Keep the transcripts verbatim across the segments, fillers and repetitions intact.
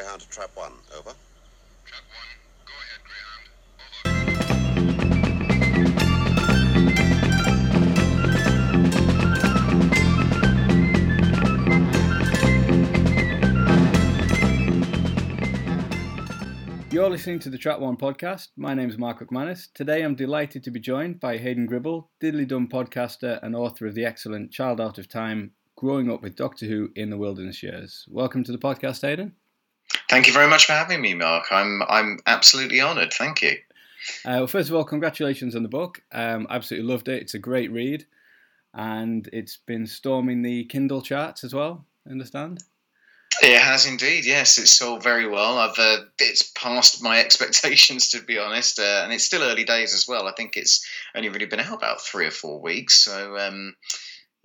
Greyhound to Trap one, over. Trap one, go ahead, Greyhound, over. You're listening to the Trap one podcast. My name is Mark McManus. Today I'm delighted to be joined by Hayden Gribble, Diddly Dum podcaster and author of the excellent Child Out of Time, Growing Up with Doctor Who in the Wilderness Years. Welcome to the podcast, Hayden. Thank you very much for having me, Mark. I'm I'm absolutely honoured. Thank you. Uh, well, first of all, congratulations on the book. Um, absolutely loved it. It's a great read, and it's been storming the Kindle charts as well. I understand? It has indeed. Yes, it's sold very well. I've uh, it's past my expectations, to be honest, uh, and it's still early days as well. I think it's only really been out about three or four weeks, so. Um,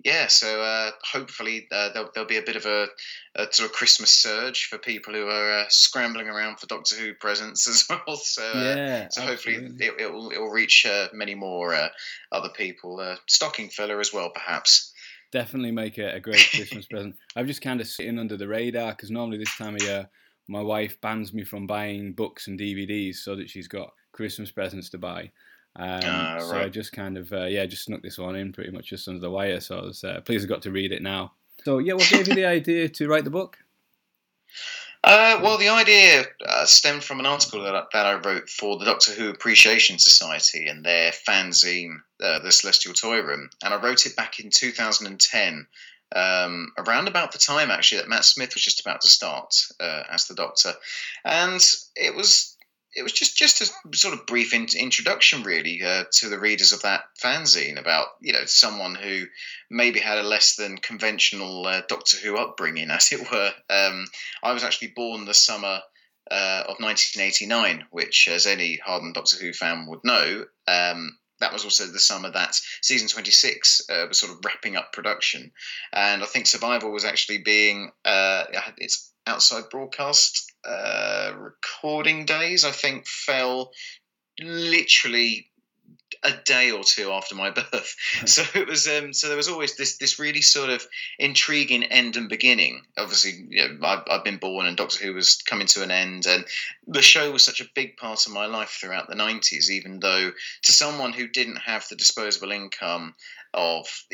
Yeah, so uh, hopefully uh, there'll, there'll be a bit of a, a sort of Christmas surge for people who are uh, scrambling around for Doctor Who presents as well. So, uh, yeah, so hopefully it, it will it will reach uh, many more uh, other people. Uh, stocking filler as well, perhaps. Definitely make it a great Christmas present. I'm just kind of sitting under the radar because normally this time of year my wife bans me from buying books and D V Ds so that she's got Christmas presents to buy. Um, uh, so right. I just kind of, uh, yeah, just snuck this one in pretty much just under the wire. So I was uh, pleased I got to read it now. So, yeah, what gave you the idea to write the book? Uh, well, the idea uh, stemmed from an article that I, that I wrote for the Doctor Who Appreciation Society and their fanzine, uh, The Celestial Toy Room. And I wrote it back in two thousand ten, um, around about the time, actually, that Matt Smith was just about to start uh, as the Doctor. And it was... It was just, just a sort of brief in- introduction, really, uh, to the readers of that fanzine about, you know, someone who maybe had a less than conventional uh, Doctor Who upbringing, as it were. Um, I was actually born the summer uh, of nineteen eighty-nine, which, as any hardened Doctor Who fan would know, um, that was also the summer that season twenty-six uh, was sort of wrapping up production. And I think Survival was actually being uh, its outside broadcast Uh, recording days, I think, fell literally a day or two after my birth. So it was. Um, so there was always this this really sort of intriguing end and beginning. Obviously, you know, I've, I've been born, and Doctor Who was coming to an end, and the show was such a big part of my life throughout the nineties. Even though, to someone who didn't have the disposable income of,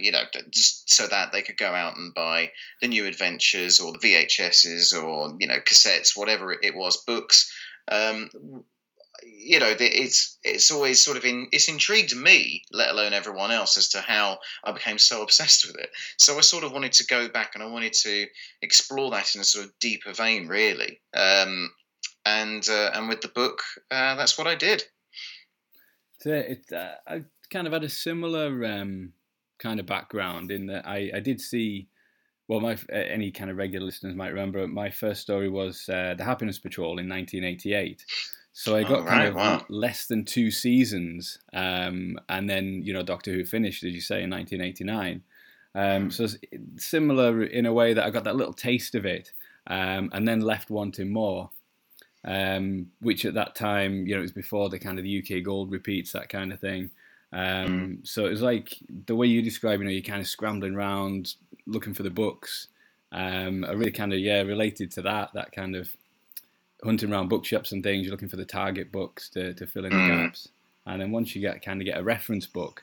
you know, just so that they could go out and buy the New Adventures or the V H Ses or, you know, cassettes, whatever it was, books. Um, you know, it's it's always sort of in, it's intrigued me, let alone everyone else, as to how I became so obsessed with it. So I sort of wanted to go back and I wanted to explore that in a sort of deeper vein, really. Um, and uh, and with the book, uh, that's what I did. So it, uh, I kind of had a similar um, kind of background in that I, I did see, well, my any kind of regular listeners might remember, my first story was uh, The Happiness Patrol in nineteen eighty-eight. So I got oh, right, kind of wow. less than two seasons. Um, and then, you know, Doctor Who finished, as you say, in nineteen eighty-nine. Um, mm. So it's similar in a way that I got that little taste of it um, and then left wanting more. Um, which at that time, you know, it was before the kind of the U K Gold repeats, that kind of thing. Um, mm. So it was like the way you describe, you know, you're kind of scrambling around looking for the books. Um, I really kind of, yeah, related to that, that kind of hunting around bookshops and things. You're looking for the Target books to, to fill in mm. the gaps. And then once you get kind of get a reference book,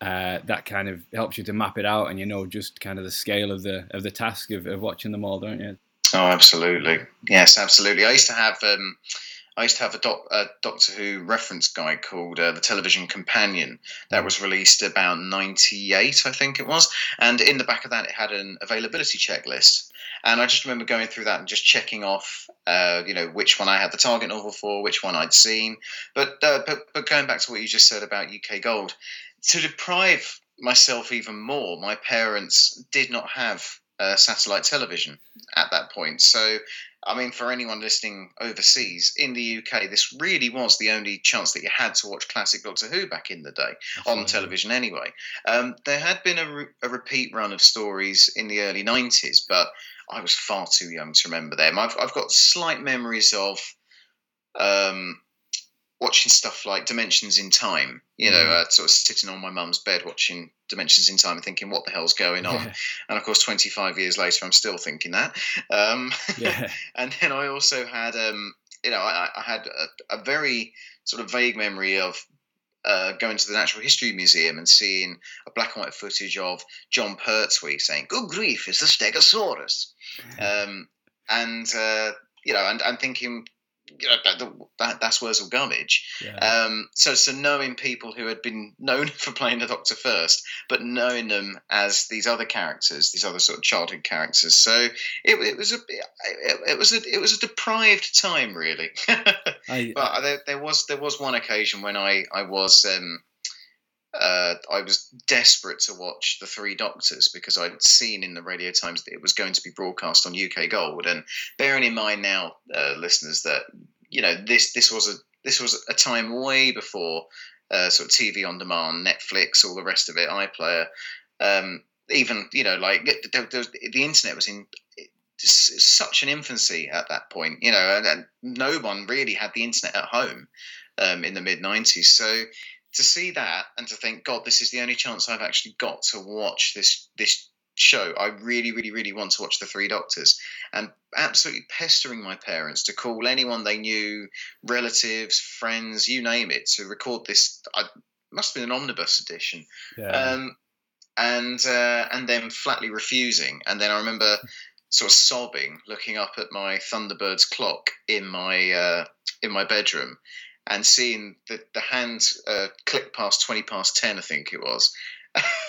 uh, that kind of helps you to map it out and, you know, just kind of the scale of the, of the task of, of watching them all, don't you? Oh, absolutely. Yes, absolutely. I used to have um, I used to have a, doc, a Doctor Who reference guide called uh, The Television Companion that was released about ninety-eight, I think it was. And in the back of that, it had an availability checklist. And I just remember going through that and just checking off, uh, you know, which one I had the Target novel for, which one I'd seen. But, uh, but, but going back to what you just said about U K Gold, to deprive myself even more, my parents did not have Uh, satellite television at that point. So, I mean, for anyone listening overseas, in the U K, this really was the only chance that you had to watch classic Doctor Who back in the day, on mm-hmm. television anyway. Um, there had been a, re- a repeat run of stories in the early nineties, but I was far too young to remember them. I've, I've got slight memories of um, watching stuff like Dimensions in Time, you know, mm. uh, sort of sitting on my mum's bed watching Dimensions in Time and thinking, what the hell's going on? Yeah. And of course, twenty-five years later, I'm still thinking that. Um, yeah. And then I also had, um, you know, I, I had a, a very sort of vague memory of uh, going to the Natural History Museum and seeing a black and white footage of John Pertwee saying, good grief, it's the Stegosaurus. um, and, uh, you know, and I'm thinking, you know, that, that, that's words of garbage. Yeah. Um, so, so knowing people who had been known for playing the Doctor first, but knowing them as these other characters, these other sort of childhood characters. So it, it was a, it, it was a, it was a deprived time, really. I, but there, there was, there was one occasion when I, I was, um, uh, I was desperate to watch The Three Doctors because I'd seen in the Radio Times that it was going to be broadcast on U K Gold. And bearing in mind now, uh, listeners, that you know this this was a this was a time way before uh, sort of T V on demand, Netflix, all the rest of it, iPlayer, um, even you know like there, there was, the internet was in such an infancy at that point. You know, and, and no one really had the internet at home um, in the mid nineties, so. To see that and to think, God, this is the only chance I've actually got to watch this this show. I really, really, really want to watch The Three Doctors. And absolutely pestering my parents to call anyone they knew, relatives, friends, you name it, to record this. I must have been an omnibus edition. Yeah. Um, and uh, and then flatly refusing. And then I remember sort of sobbing, looking up at my Thunderbirds clock in my uh, in my bedroom. And seeing the, the hand uh, click past twenty past ten, I think it was,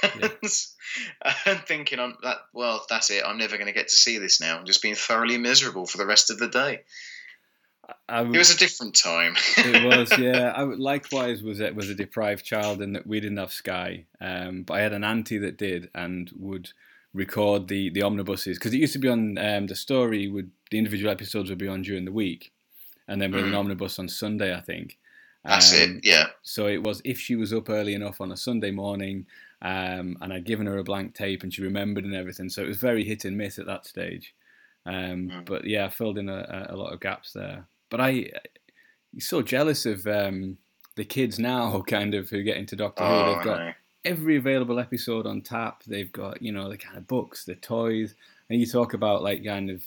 and, yeah. and thinking, I'm that well, that's it. I'm never going to get to see this now. I'm just being thoroughly miserable for the rest of the day. I would, it was a different time. It was, yeah. I would, likewise, was it was a deprived child in that we didn't have Sky, um, but I had an auntie that did and would record the the omnibuses because it used to be on um, the story would the individual episodes would be on during the week. And then we had an omnibus on Sunday, I think. That's um, it, yeah. So it was if she was up early enough on a Sunday morning, um, and I'd given her a blank tape and she remembered and everything. So it was very hit and miss at that stage. Um, mm. But yeah, I filled in a, a lot of gaps there. But I, I'm so jealous of um, the kids now, kind of, who get into Doctor Who. Oh, They've got no. every available episode on tap. They've got, you know, the kind of books, the toys. And you talk about, like, kind of,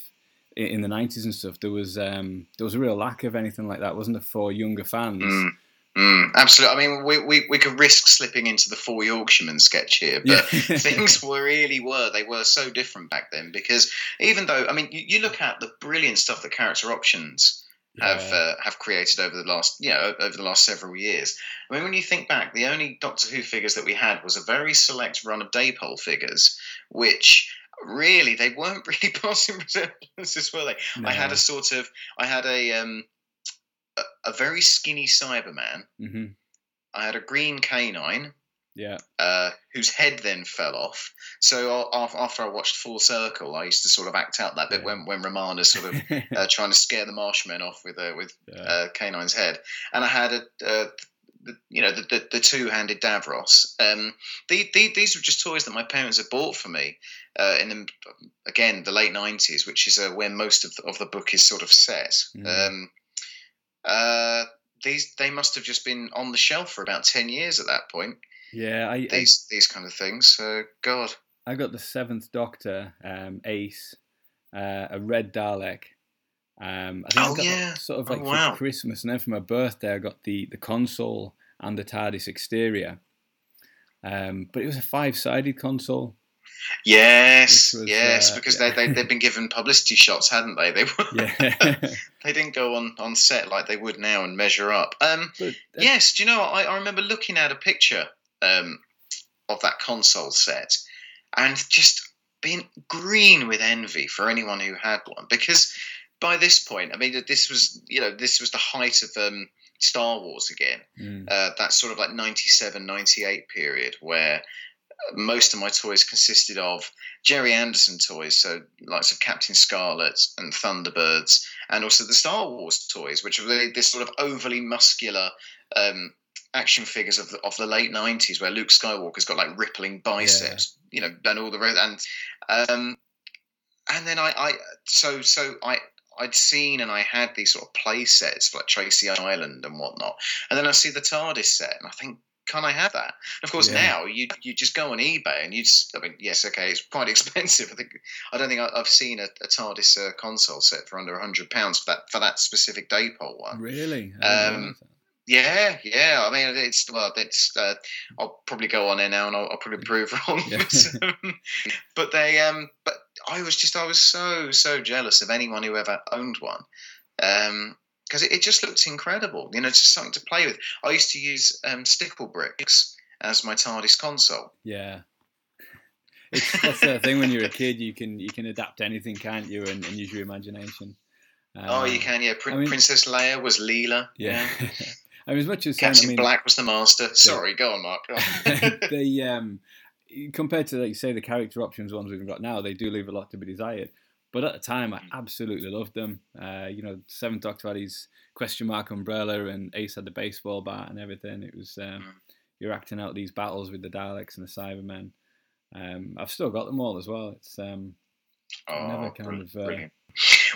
in the nineties and stuff, there was um, there was a real lack of anything like that, wasn't there, for younger fans? Mm, mm, absolutely. I mean, we, we, we could risk slipping into the Four Yorkshiremen sketch here, but things were really were, they were so different back then because even though, I mean, you, you look at the brilliant stuff that Character Options have yeah. uh, have created over the last, you know, over the last several years. I mean, when you think back, the only Doctor Who figures that we had was a very select run of Dapol figures, which... Really, they weren't really passing resemblances, were they? No. I had a sort of, I had a um, a, a very skinny Cyberman. Mm-hmm. I had a green K nine, yeah, uh, whose head then fell off. So I'll, after I watched Full Circle, I used to sort of act out that bit yeah. when when Romana's sort of uh, trying to scare the Marshman off with uh, with yeah. uh, K nine's head, and I had a. Uh, The, you know, the, the, the two-handed Davros. Um, the, the, these were just toys that my parents had bought for me uh, in, the, again, the late nineties, which is uh, where most of the, of the book is sort of set. Mm. Um, uh, these they must have just been on the shelf for about ten years at that point. Yeah. I, these I, these kind of things. So, God. I got the Seventh Doctor, um, Ace, uh, a red Dalek. Um, I think oh, I got yeah. like, sort of like oh, wow. for Christmas, and then for my birthday, I got the, the console and the TARDIS exterior. Um, but it was a five-sided console. Yes, was, yes, uh, because yeah. they, they, they'd been given publicity shots, hadn't they? They were, yeah. they didn't go on, on set like they would now and measure up. Um, but, uh, yes, do you know, I, I remember looking at a picture um, of that console set and just being green with envy for anyone who had one, because... By this point, I mean, this was, you know, this was the height of um, Star Wars again. Mm. Uh, that sort of like ninety-seven, ninety-eight period where most of my toys consisted of Gerry Anderson toys, so likes of Captain Scarlet and Thunderbirds, and also the Star Wars toys, which were really this sort of overly muscular um, action figures of the, of the late nineties where Luke Skywalker's got like rippling biceps, yeah. you know, and all the rest. And, um, and then I, I so, so I... I'd seen and I had these sort of play sets like Tracy Island and whatnot. And then I see the TARDIS set and I think, can I have that? And of course, yeah. now you you just go on eBay and you just, I mean, yes, okay, it's quite expensive. I think I don't think I, I've seen a, a TARDIS uh, console set for under a hundred pounds for that for that specific Dapol one. Really? Um, yeah, yeah. I mean, it's well, it's. Uh, I'll probably go on there now and I'll, I'll probably prove wrong. Yeah. but they, um, but I was just, I was so so jealous of anyone who ever owned one. Um, Because it, it just looked incredible, you know, just something to play with. I used to use um, stickle bricks as my TARDIS console. Yeah, it's, that's the thing. When you're a kid, you can you can adapt anything, can't you? And, and use your imagination. Um, oh, you can, yeah. Prin- I mean, Princess Leia was Leela. Yeah. yeah. I mean, as much as Captain I mean, Black was the master. Sorry, yeah. go on, Mark. Go on. the um, compared to, like you say, the character options ones we've got now, they do leave a lot to be desired. But at the time, I absolutely loved them. Uh, you know, Seventh Doctor had his question mark umbrella, and Ace had the baseball bat and everything. It was um, you're acting out these battles with the Daleks and the Cybermen. Um, I've still got them all as well. It's um, oh, never kind brilliant, of. Uh, brilliant.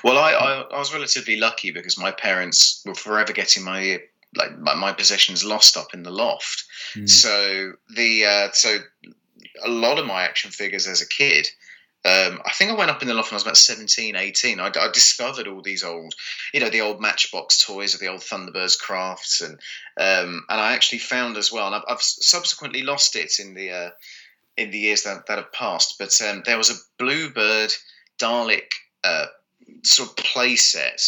Well, I, I I was relatively lucky because my parents were forever getting my like my, my possessions lost up in the loft. Mm. So the uh, so a lot of my action figures as a kid. Um, I think I went up in the loft when I was about seventeen, eighteen. I, I discovered all these old, you know, the old Matchbox toys of the old Thunderbirds crafts. And um, and I actually found as well, and I've, I've subsequently lost it in the uh, in the years that, that have passed, but um, there was a Bluebird Dalek uh, sort of play set,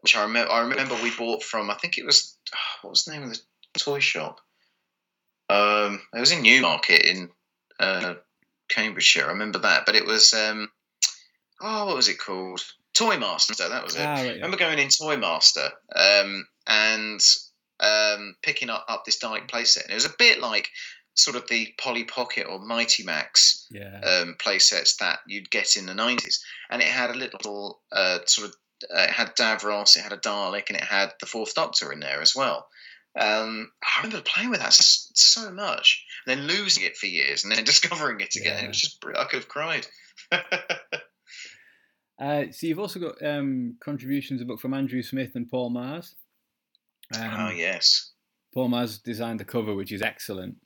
which I, remember, I remember we bought from, I think it was, what was the name of the toy shop? Um, it was in Newmarket in... Uh, Cambridgeshire, I remember that, but it was um oh what was it called Toy Master, that was it. Ah, right, yeah. I remember going in Toy Master um and um picking up, up this Dalek playset, and it was a bit like sort of the Polly Pocket or Mighty Max yeah. um playsets that you'd get in the nineties, and it had a little uh sort of uh, it had Davros, it had a Dalek, and it had the Fourth Doctor in there as well. Um, I remember playing with that so much, and then losing it for years, and then discovering it again. Yeah. It was just, I could have cried. uh, so you've also got um, contributions a book from Andrew Smith and Paul Mars. Um, oh yes, Paul Mars designed the cover, which is excellent.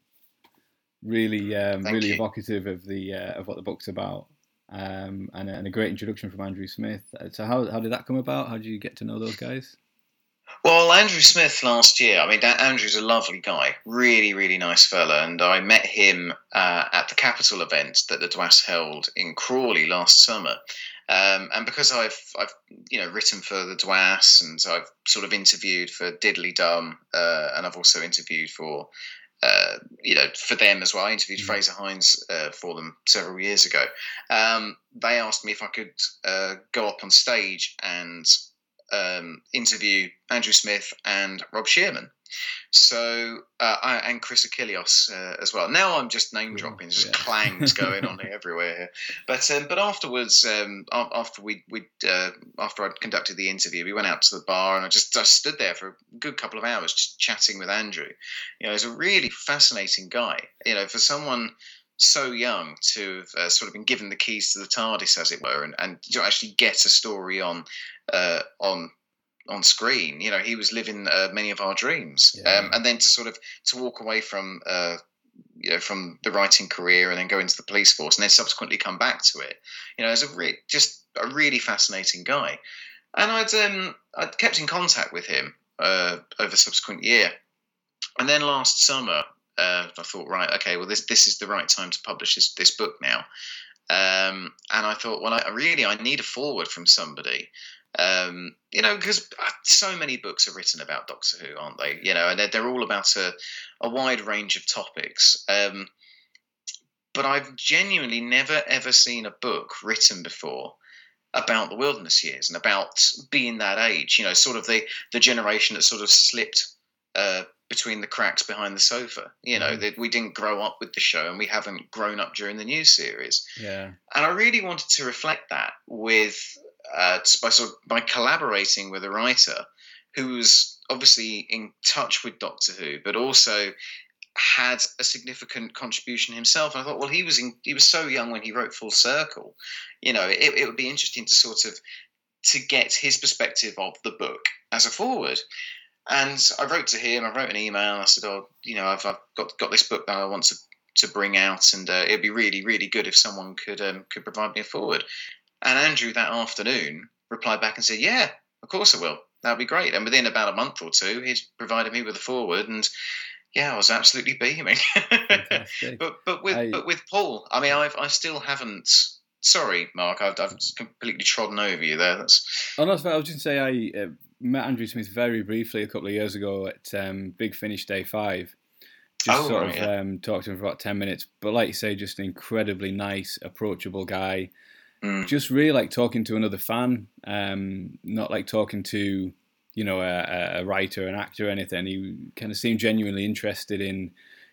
Really, um, really you. evocative of the uh, of what the book's about, um, and, and a great introduction from Andrew Smith. So how how did that come about? How did you get to know those guys? Well, Andrew Smith last year, I mean, Andrew's a lovely guy, really, really nice fella, and I met him uh, at the Capitol event that the D W A S held in Crawley last summer, um, and because I've, I've, you know, written for the D W A S, and so I've sort of interviewed for Diddley Dum, uh, and I've also interviewed for, uh, you know, for them as well, I interviewed mm-hmm. Fraser Hines uh, for them several years ago, um, they asked me if I could uh, go up on stage and... Um, interview Andrew Smith and Rob Shearman, so uh, I, and Chris Achilleos uh, as well. Now I'm just name dropping, just yeah. clangs going on everywhere. But um, but afterwards, um, after we we uh, after I'd conducted the interview, we went out to the bar, and I just I stood there for a good couple of hours just chatting with Andrew. You know, he's a really fascinating guy. You know, for someone so young to have uh, sort of been given the keys to the TARDIS, as it were, and, and to actually get a story on uh, on on screen. You know, he was living uh, many of our dreams. Yeah. Um, and then to sort of to walk away from, uh, you know, from the writing career and then go into the police force and then subsequently come back to it. You know, as a re- just a really fascinating guy. And I'd, um, I'd kept in contact with him uh, over subsequent year. And then last summer, Uh, I thought, right, okay, well, this this is the right time to publish this this book now. Um, and I thought, well, I really, I need a foreword from somebody, um, you know, because so many books are written about Doctor Who, aren't they? You know, and they're, they're all about a, a wide range of topics. Um, but I've genuinely never, ever seen a book written before about the wilderness years and about being that age, you know, sort of the, the generation that sort of slipped uh between the cracks behind the sofa, you know, mm. that we didn't grow up with the show and we haven't grown up during the new series. Yeah. And I really wanted to reflect that with, uh, by, sort of, by collaborating with a writer who was obviously in touch with Doctor Who, but also had a significant contribution himself. And I thought, well, he was in, he was so young when he wrote Full Circle, you know, it, it would be interesting to sort of, to get his perspective of the book as a foreword. And I wrote to him, I wrote an email, I said, oh, you know, I've, I've got got this book that I want to, to bring out, and uh, it'd be really, really good if someone could um, could provide me a forward. And Andrew that afternoon replied back and said, yeah, of course I will. That'd be great. And within about a month or two, he'd provided me with a forward, and yeah, I was absolutely beaming. but but with I... but with Paul, I mean, I've I still haven't. Sorry, Mark, I've, I've completely trodden over you there. That's. Oh, no, I was going to say I uh, met Andrew Smith very briefly a couple of years ago at um, Big Finish Day Five. Just oh, sort right, of yeah. um, talked to him for about ten minutes. But like you say, just an incredibly nice, approachable guy. Mm. Just really like talking to another fan, um, not like talking to, you know, a, a writer, an actor, or anything. He kind of seemed genuinely interested in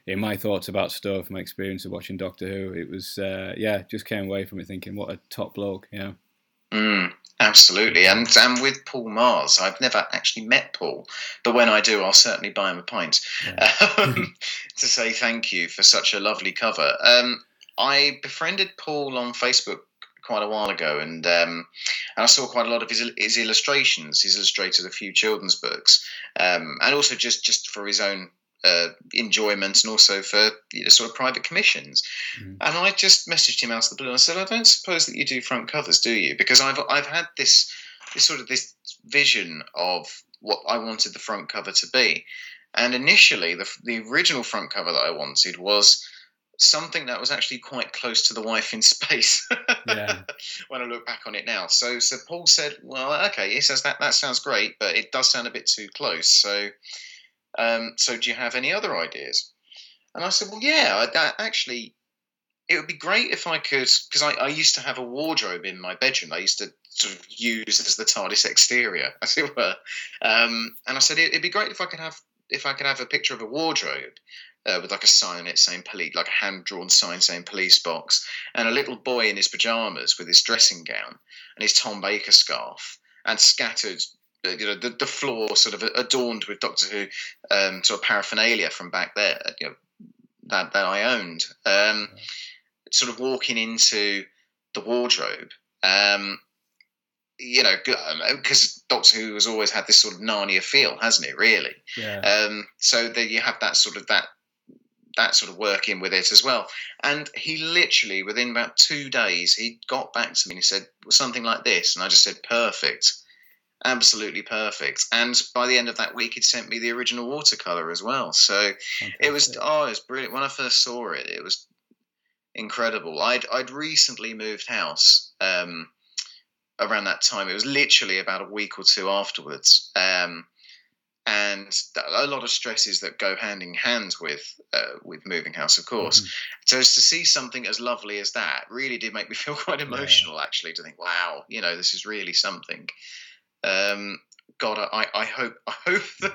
in my thoughts about stuff, my experience of watching Doctor Who. It was, uh, yeah, just came away from it thinking, what a top bloke, you know. Mm, absolutely. And and with Paul Mars, I've never actually met Paul, but when I do, I'll certainly buy him a pint yeah. um, to say thank you for such a lovely cover. Um, I befriended Paul on Facebook quite a while ago, and um, and I saw quite a lot of his his illustrations. He's illustrated a few children's books, um, and also just, just for his own uh, enjoyment, and also for, you know, sort of private commissions. Mm. And I just messaged him out of the blue, and I said, I don't suppose that you do front covers, do you? Because I've I've had this, this sort of this vision of what I wanted the front cover to be, and initially the the original front cover that I wanted was something that was actually quite close to The Wife in Space. Yeah. When I look back on it now, so so Paul said, "Well, okay, he says that that sounds great, but it does sound a bit too close. So, um, so do you have any other ideas?" And I said, "Well, yeah, I, I actually, it would be great if I could, because I, I used to have a wardrobe in my bedroom. I used to sort of use as the TARDIS exterior, as it were. Um, and I said it, it'd be great if I could have if I could have a picture of a wardrobe." Uh, with like a sign on it saying police, like a hand-drawn sign saying police box, and a little boy in his pyjamas with his dressing gown and his Tom Baker scarf, and scattered, you know, the, the floor sort of adorned with Doctor Who um, sort of paraphernalia from back there, you know, that, that I owned. Um, yeah. Sort of walking into the wardrobe, um, you know, because Doctor Who has always had this sort of Narnia feel, hasn't it, really? Yeah. Um, so that you have that sort of that, that sort of working with it as well. And he literally, within about two days, he got back to me and he said, well, something like this. And I just said, perfect, absolutely perfect. And by the end of that week, he'd sent me the original watercolour as well. So fantastic. It was, oh, it was brilliant. When I first saw it, it was incredible. I'd, I'd recently moved house um, around that time. It was literally about a week or two afterwards. Um, And a lot of stresses that go hand in hand with uh, with moving house, of course. Mm. So to see something as lovely as that really did make me feel quite emotional, yeah. actually, to think, wow, you know, this is really something. Um, God, I, I hope I hope that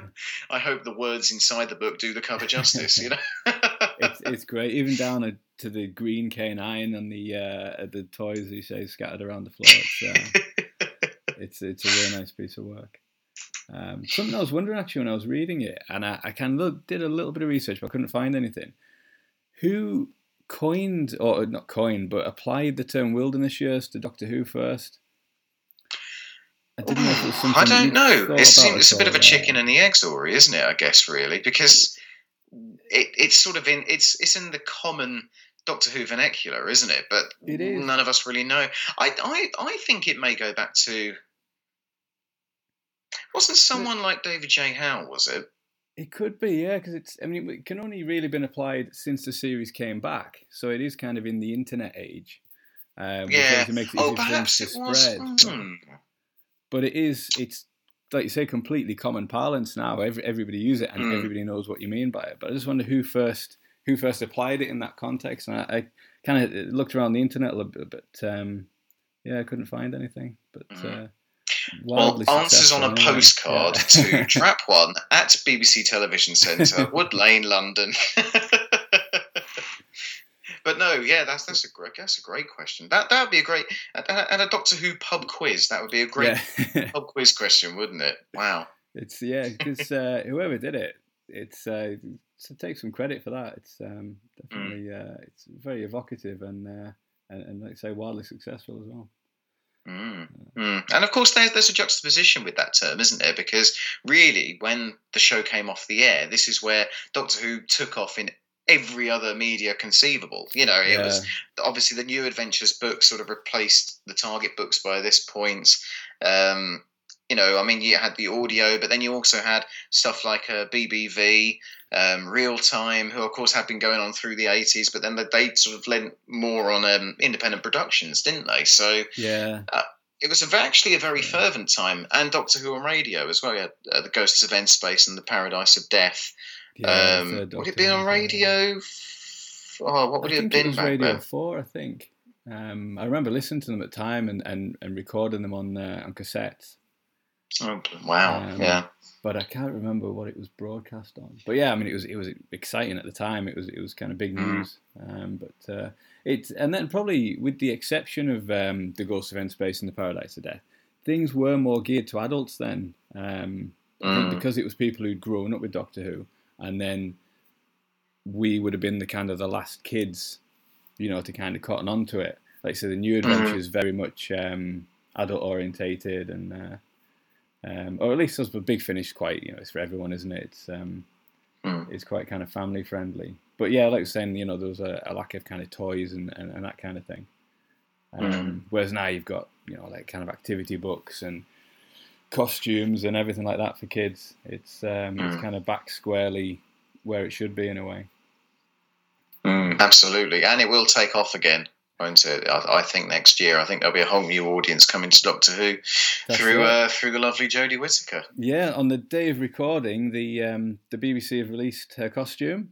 I hope the words inside the book do the cover justice. You know, it's, it's great, even down a, to the green K nine and the uh, the toys, as you say, scattered around the floor. It's, uh, it's it's a really nice piece of work. Um, something I was wondering actually when I was reading it, and I, I kind of look, did a little bit of research, but I couldn't find anything. Who coined, or not coined, but applied the term wilderness years to Doctor Who first? I didn't Ooh, know if it was something. I don't know. It's, it's a bit of a chicken and the egg story, isn't it? I guess really, because it, it's sort of in it's it's in the common Doctor Who vernacular, isn't it? But it is. None of us really know. I I I think it may go back to. Wasn't someone like David J. Howe, was it? It could be, yeah, because it's. I mean, it can only really been applied since the series came back, so it is kind of in the internet age. Um, yeah. It makes it oh, perhaps it was. Mm. But it is. It's like you say, completely common parlance now. Every, everybody uses it, and mm. everybody knows what you mean by it. But I just wonder who first who first applied it in that context. And I, I kind of looked around the internet a little bit, but um, yeah, I couldn't find anything. But. Mm. Uh, Well, answers on a postcard yeah. to Trap One at B B C Television Centre, Wood Lane, London. But no, yeah, that's that's a great that's a great question. That that would be a great and a Doctor Who pub quiz. That would be a great yeah. pub quiz question, wouldn't it? Wow. It's yeah, because uh, whoever did it, it's uh, to take some credit for that. It's um, definitely mm. uh, it's very evocative and uh, and, and like I say, wildly successful as well. Mm. Mm. And of course there's, there's a juxtaposition with that term, isn't there? Because really when the show came off the air, this is where Doctor Who took off in every other media conceivable. You know, it yeah. was obviously the New Adventures books sort of replaced the Target books by this point. Um, you know, I mean, you had the audio, but then you also had stuff like uh, B B V, um, Real Time, who of course had been going on through the eighties, but then they sort of lent more on um, independent productions, didn't they? So yeah, uh, it was a, actually a very yeah. fervent time, and Doctor Who on radio as well. You had uh, The Ghosts of N-Space and The Paradise of Death. Yeah, um, would it be on radio? Oh, what would I it have been? It was back Radio then? Four, I think. Um, I remember listening to them at the time and, and, and recording them on uh, on cassette. Oh wow! Um, yeah, but I can't remember what it was broadcast on. But yeah, I mean, it was it was exciting at the time. It was it was kind of big news. Mm. Um, but uh, it and then probably with the exception of um, The Ghosts of N-Space and The Paradise of Death, things were more geared to adults then, um, mm. because it was people who'd grown up with Doctor Who. And then we would have been the kind of the last kids, you know, to kind of cotton on to it. Like I so said, the New Adventure is very much um, adult orientated, and uh, um, or at least us. But Big Finish, quite, you know, it's for everyone, isn't it? It's um, it's quite kind of family friendly. But yeah, like I was saying, you know, there was a, a lack of kind of toys and, and, and that kind of thing. Um, mm-hmm. Whereas now you've got, you know, like kind of activity books and costumes and everything like that for kids. It's um, mm. it's kind of back squarely where it should be in a way. Mm, absolutely, and it will take off again, won't it? I, I think next year, I think there'll be a whole new audience coming to Doctor Who That's through uh, through the lovely Jodie Whittaker. Yeah, on the day of recording, the um, the B B C have released her costume.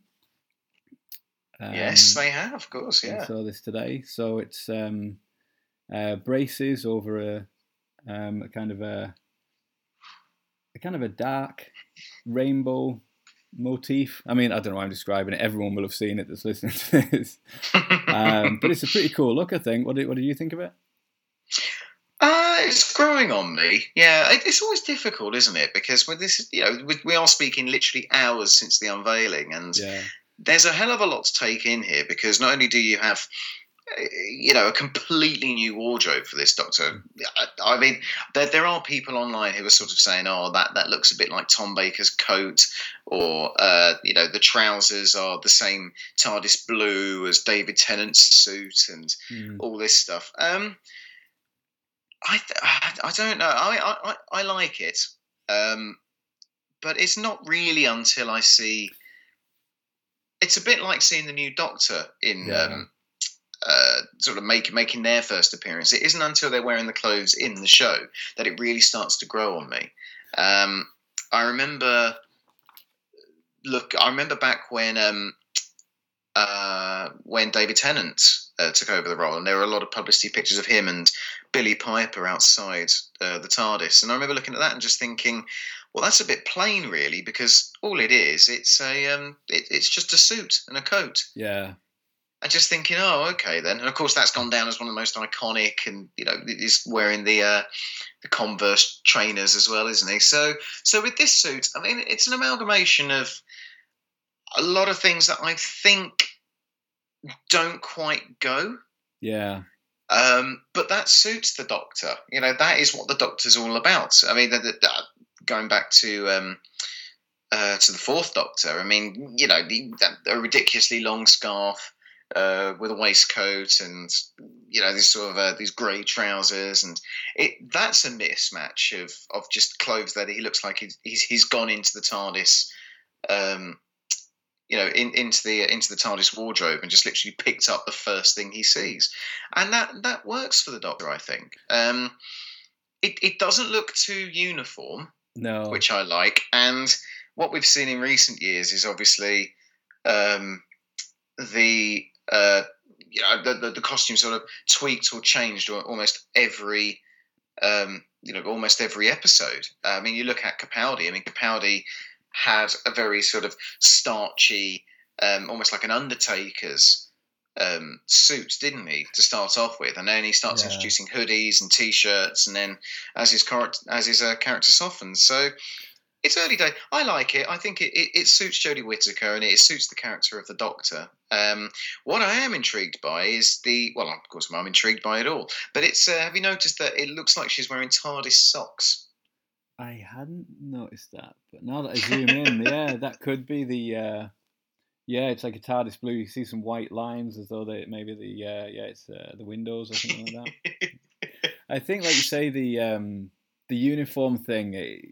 Um, yes, they have, of course. Yeah, I saw this today. So it's um, uh, braces over a, um, a kind of a. kind of a dark rainbow motif. I mean, I don't know how I'm describing it. Everyone will have seen it that's listening to this. Um, but it's a pretty cool look, I think. What do, what do you think of it? Uh, it's growing on me. Yeah, it, it's always difficult, isn't it? Because with this, you know, we, we are speaking literally hours since the unveiling, and yeah. there's a hell of a lot to take in here, because not only do you have... you know, a completely new wardrobe for this Doctor. I, I mean, there, there are people online who are sort of saying, oh, that, that looks a bit like Tom Baker's coat, or, uh, you know, the trousers are the same TARDIS blue as David Tennant's suit, and mm. all this stuff. Um, I th- I don't know. I, I, I like it. Um, but it's not really until I see... It's a bit like seeing the new Doctor in... Yeah. Um, Uh, sort of make, making their first appearance. It isn't until they're wearing the clothes in the show that it really starts to grow on me. Um, I remember, look, I remember back when um, uh, when David Tennant uh, took over the role, and there were a lot of publicity pictures of him and Billy Piper outside uh, the TARDIS. And I remember looking at that and just thinking, well, that's a bit plain, really, because all it is, it's a, um, it, it's just a suit and a coat. Yeah. And just thinking, oh, okay then. And of course, that's gone down as one of the most iconic, and you know, he's wearing the uh, the Converse trainers as well, isn't he? So, so with this suit, I mean, it's an amalgamation of a lot of things that I think don't quite go. Yeah. Um, but that suits the Doctor. You know, that is what the Doctor's all about. I mean, the, the, the, going back to. Um, uh, to the Fourth Doctor. I mean, you know, the, the, a ridiculously long scarf. Uh, with a waistcoat, and you know, this sort of uh, these grey trousers, and it that's a mismatch of of just clothes that he looks like he's he's, he's gone into the TARDIS, um, you know, in, into the into the TARDIS wardrobe, and just literally picked up the first thing he sees, and that that works for the Doctor, I think. Um, it it doesn't look too uniform, no, which I like, and what we've seen in recent years is obviously um, the Uh, you know, the, the the costume sort of tweaked or changed or almost every, um, you know, almost every episode. I mean, you look at Capaldi. I mean, Capaldi had a very sort of starchy, um, almost like an Undertaker's um, suit, didn't he, to start off with? And then he starts yeah. introducing hoodies and T-shirts, and then as his, as his uh, character softens. So It's early day. I like it. I think it, it, it suits Jodie Whittaker and it suits the character of the Doctor. Um, what I am intrigued by is the... Well, of course, I'm intrigued by it all. But it's. Uh, have you noticed that it looks like she's wearing TARDIS socks? I hadn't noticed that. But now that I zoom in, yeah, that could be the... Uh, yeah, it's like a TARDIS blue. You see some white lines as though they maybe the... Uh, yeah, it's uh, the windows or something like that. I think, like you say, the, um, the uniform thing... It,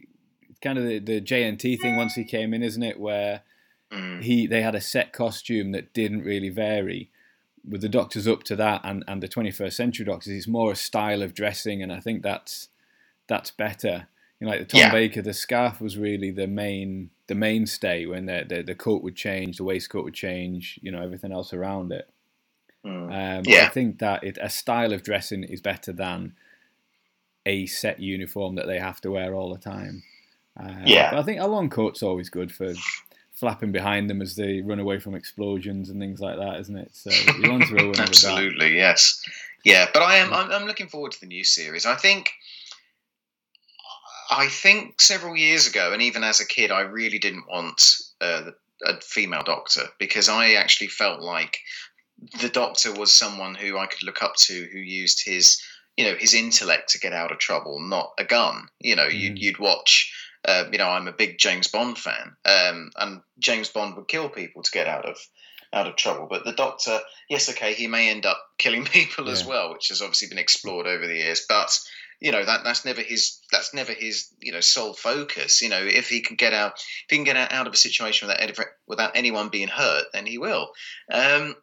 kind of the, the J N T thing once he came in, isn't it, where mm. he they had a set costume that didn't really vary with the Doctors up to that, and, and the twenty-first century Doctors, it's more a style of dressing, and I think that's that's better. You know, like the Tom yeah. Baker, the scarf was really the main the mainstay when the, the the coat would change, the waistcoat would change, you know, everything else around it. Mm. Um, yeah. I think that it, a style of dressing is better than a set uniform that they have to wear all the time. Uh, yeah, but I think a long coat's always good for flapping behind them as they run away from explosions and things like that, isn't it? So you're onto a winner. Absolutely, with that. Yes, yeah. But I am I'm, I'm looking forward to the new series. I think I think several years ago, and even as a kid, I really didn't want uh, a female Doctor because I actually felt like the Doctor was someone who I could look up to, who used his you know his intellect to get out of trouble, not a gun. You know, mm. you'd, you'd watch. Uh, you know, I'm a big James Bond fan, um, and James Bond would kill people to get out of out of trouble. But the Doctor, yes, okay, he may end up killing people yeah. as well, which has obviously been explored over the years. But you know, that that's never his that's never his you know sole focus. You know, if he can get out, if he can get out of a situation without without anyone being hurt, then he will. Um,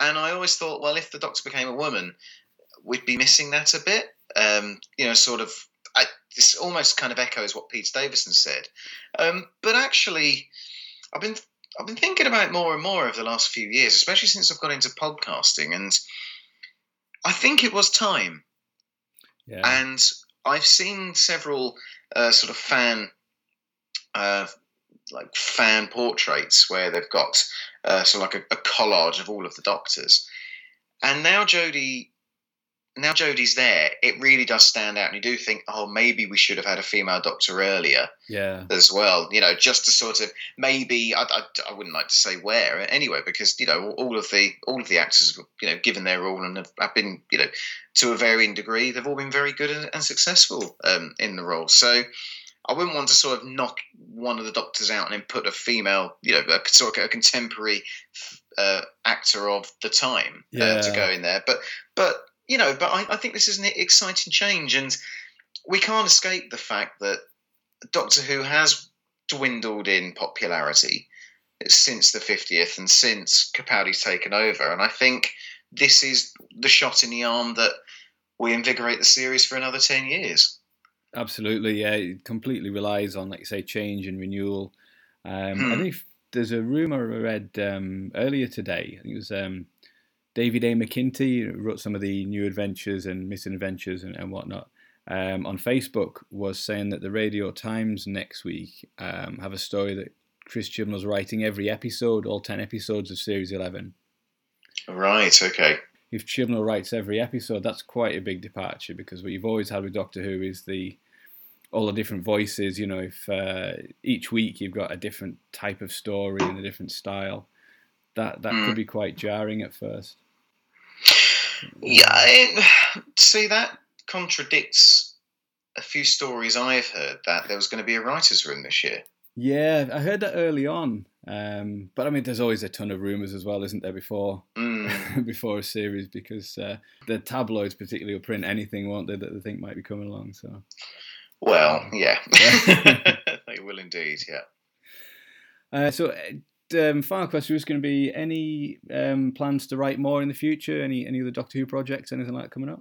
and I always thought, well, if the Doctor became a woman, we'd be missing that a bit. Um, you know, sort of. I, this almost kind of echoes what Pete Davison said, um, but actually, I've been I've been thinking about it more and more over the last few years, especially since I've got into podcasting, and I think it was time. Yeah. And I've seen several uh, sort of fan, uh, like fan portraits where they've got uh, sort of like a, a collage of all of the Doctors, and now Jodie. Now Jodie's there, it really does stand out, and you do think, oh, maybe we should have had a female Doctor earlier, yeah, as well. You know, just to sort of maybe I, I, I wouldn't like to say where anyway, because you know all of the all of the actors, you know, given their all and have, have been, you know, to a varying degree, they've all been very good and, and successful um, in the role. So I wouldn't want to sort of knock one of the Doctors out and then put a female, you know, a, sort of a contemporary uh, actor of the time yeah. uh, to go in there, but but. You know, but I, I think this is an exciting change, and we can't escape the fact that Doctor Who has dwindled in popularity since the fiftieth and since Capaldi's taken over, and I think this is the shot in the arm that we invigorate the series for another ten years. Absolutely, yeah. It completely relies on, like you say, change and renewal. Um, hmm. I think there's a rumour I read um, earlier today, I think it was... Um, David A. McKinty, who wrote some of the New Adventures and Misadventures and, and whatnot, um, on Facebook, was saying that the Radio Times next week um, have a story that Chris Chibnall's writing every episode, all ten episodes of Series eleven. Right, okay. If Chibnall writes every episode, that's quite a big departure, because what you've always had with Doctor Who is the all the different voices. You know, if uh, each week you've got a different type of story and a different style. That that mm. could be quite jarring at first. Yeah, it, see, that contradicts a few stories I've heard that there was going to be a writer's room this year. Yeah, I heard that early on. Um, but, I mean, there's always a ton of rumours as well, isn't there, before mm. before a series, because uh, the tabloids particularly will print anything, won't they, that they think might be coming along. So, Well, um, yeah. yeah. They will indeed, yeah. Uh, so... Um, final question was going to be: any um, plans to write more in the future? Any any other Doctor Who projects? Anything like that coming up?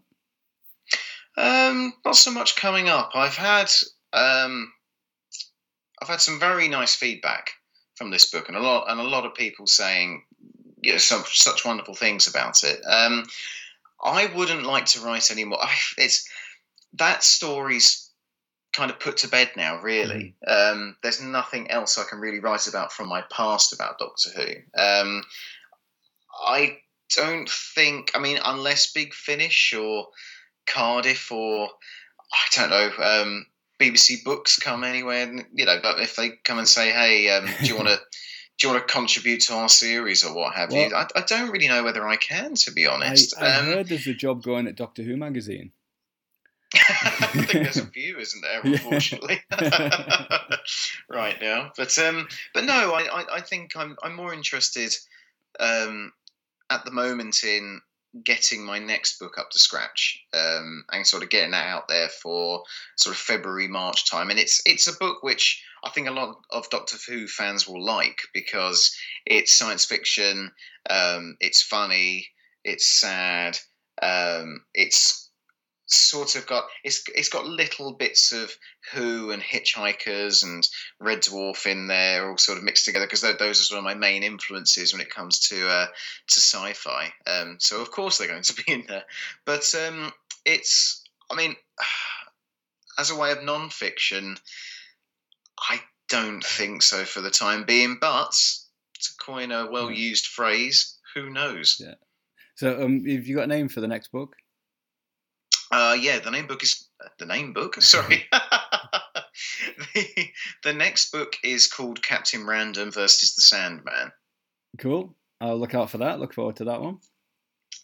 Um, not so much coming up. I've had um, I've had some very nice feedback from this book, and a lot and a lot of people saying you know some, such wonderful things about it. Um, I wouldn't like to write any more. It's that story's kind of put to bed now, really. Mm. Um, there's nothing else I can really write about from my past about Doctor Who. Um, I don't think, I mean, unless Big Finish or Cardiff or, I don't know, um, B B C Books come anywhere, and, you know, but if they come and say, hey, um, do you want to do you want to contribute to our series or what have well, you? I, I don't really know whether I can, to be honest. I, I um, heard there's a job going at Doctor Who magazine. I think there's a few, isn't there? Unfortunately, right now. But um, but no, I, I, I think I'm I'm more interested um, at the moment in getting my next book up to scratch um, and sort of getting that out there for sort of February, March time. And it's it's a book which I think a lot of Doctor Who fans will like because it's science fiction, um, it's funny, it's sad, um, it's sort of got it's it's got little bits of Who and Hitchhikers and Red Dwarf in there, all sort of mixed together, because those are sort of my main influences when it comes to uh, to sci-fi. Um, so of course they're going to be in there. But um, it's I mean, as a way of non-fiction, I don't think so for the time being. But to coin a well-used phrase, who knows? Yeah. So um, have you got a name for the next book? Uh, yeah, the name book is uh, the name book. Sorry, the, the next book is called Captain Random versus the Sandman. Cool. I'll look out for that. Look forward to that one.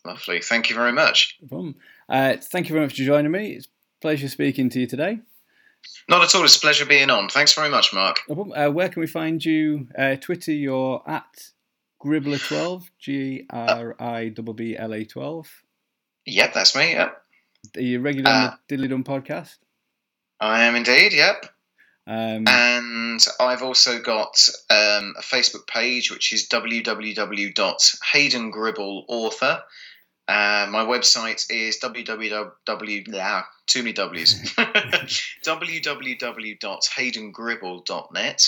Lovely. Thank you very much. Boom. Uh, thank you very much for joining me. It's a pleasure speaking to you today. Not at all. It's a pleasure being on. Thanks very much, Mark. No uh, where can we find you? Uh, Twitter, you're at Gribbler twelve, G R I B B L A twelve. Yep, that's me. Yep. Are you regular on the uh, Diddly Dum podcast? I am indeed, yep. Um, and I've also got um, a Facebook page, which is w w w dot hayden gribble author. Uh, my website is www... Nah, too many W's. w w w dot hayden gribble dot net.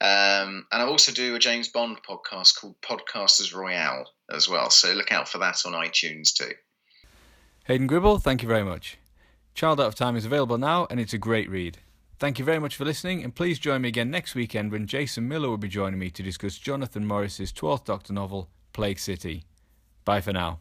Um, and I also do a James Bond podcast called Podcasters Royale as well. So look out for that on iTunes too. Hayden Gribble, thank you very much. Child Out of Time is available now, and it's a great read. Thank you very much for listening, and please join me again next weekend when Jason Miller will be joining me to discuss Jonathan Morris's twelfth Doctor novel, Plague City. Bye for now.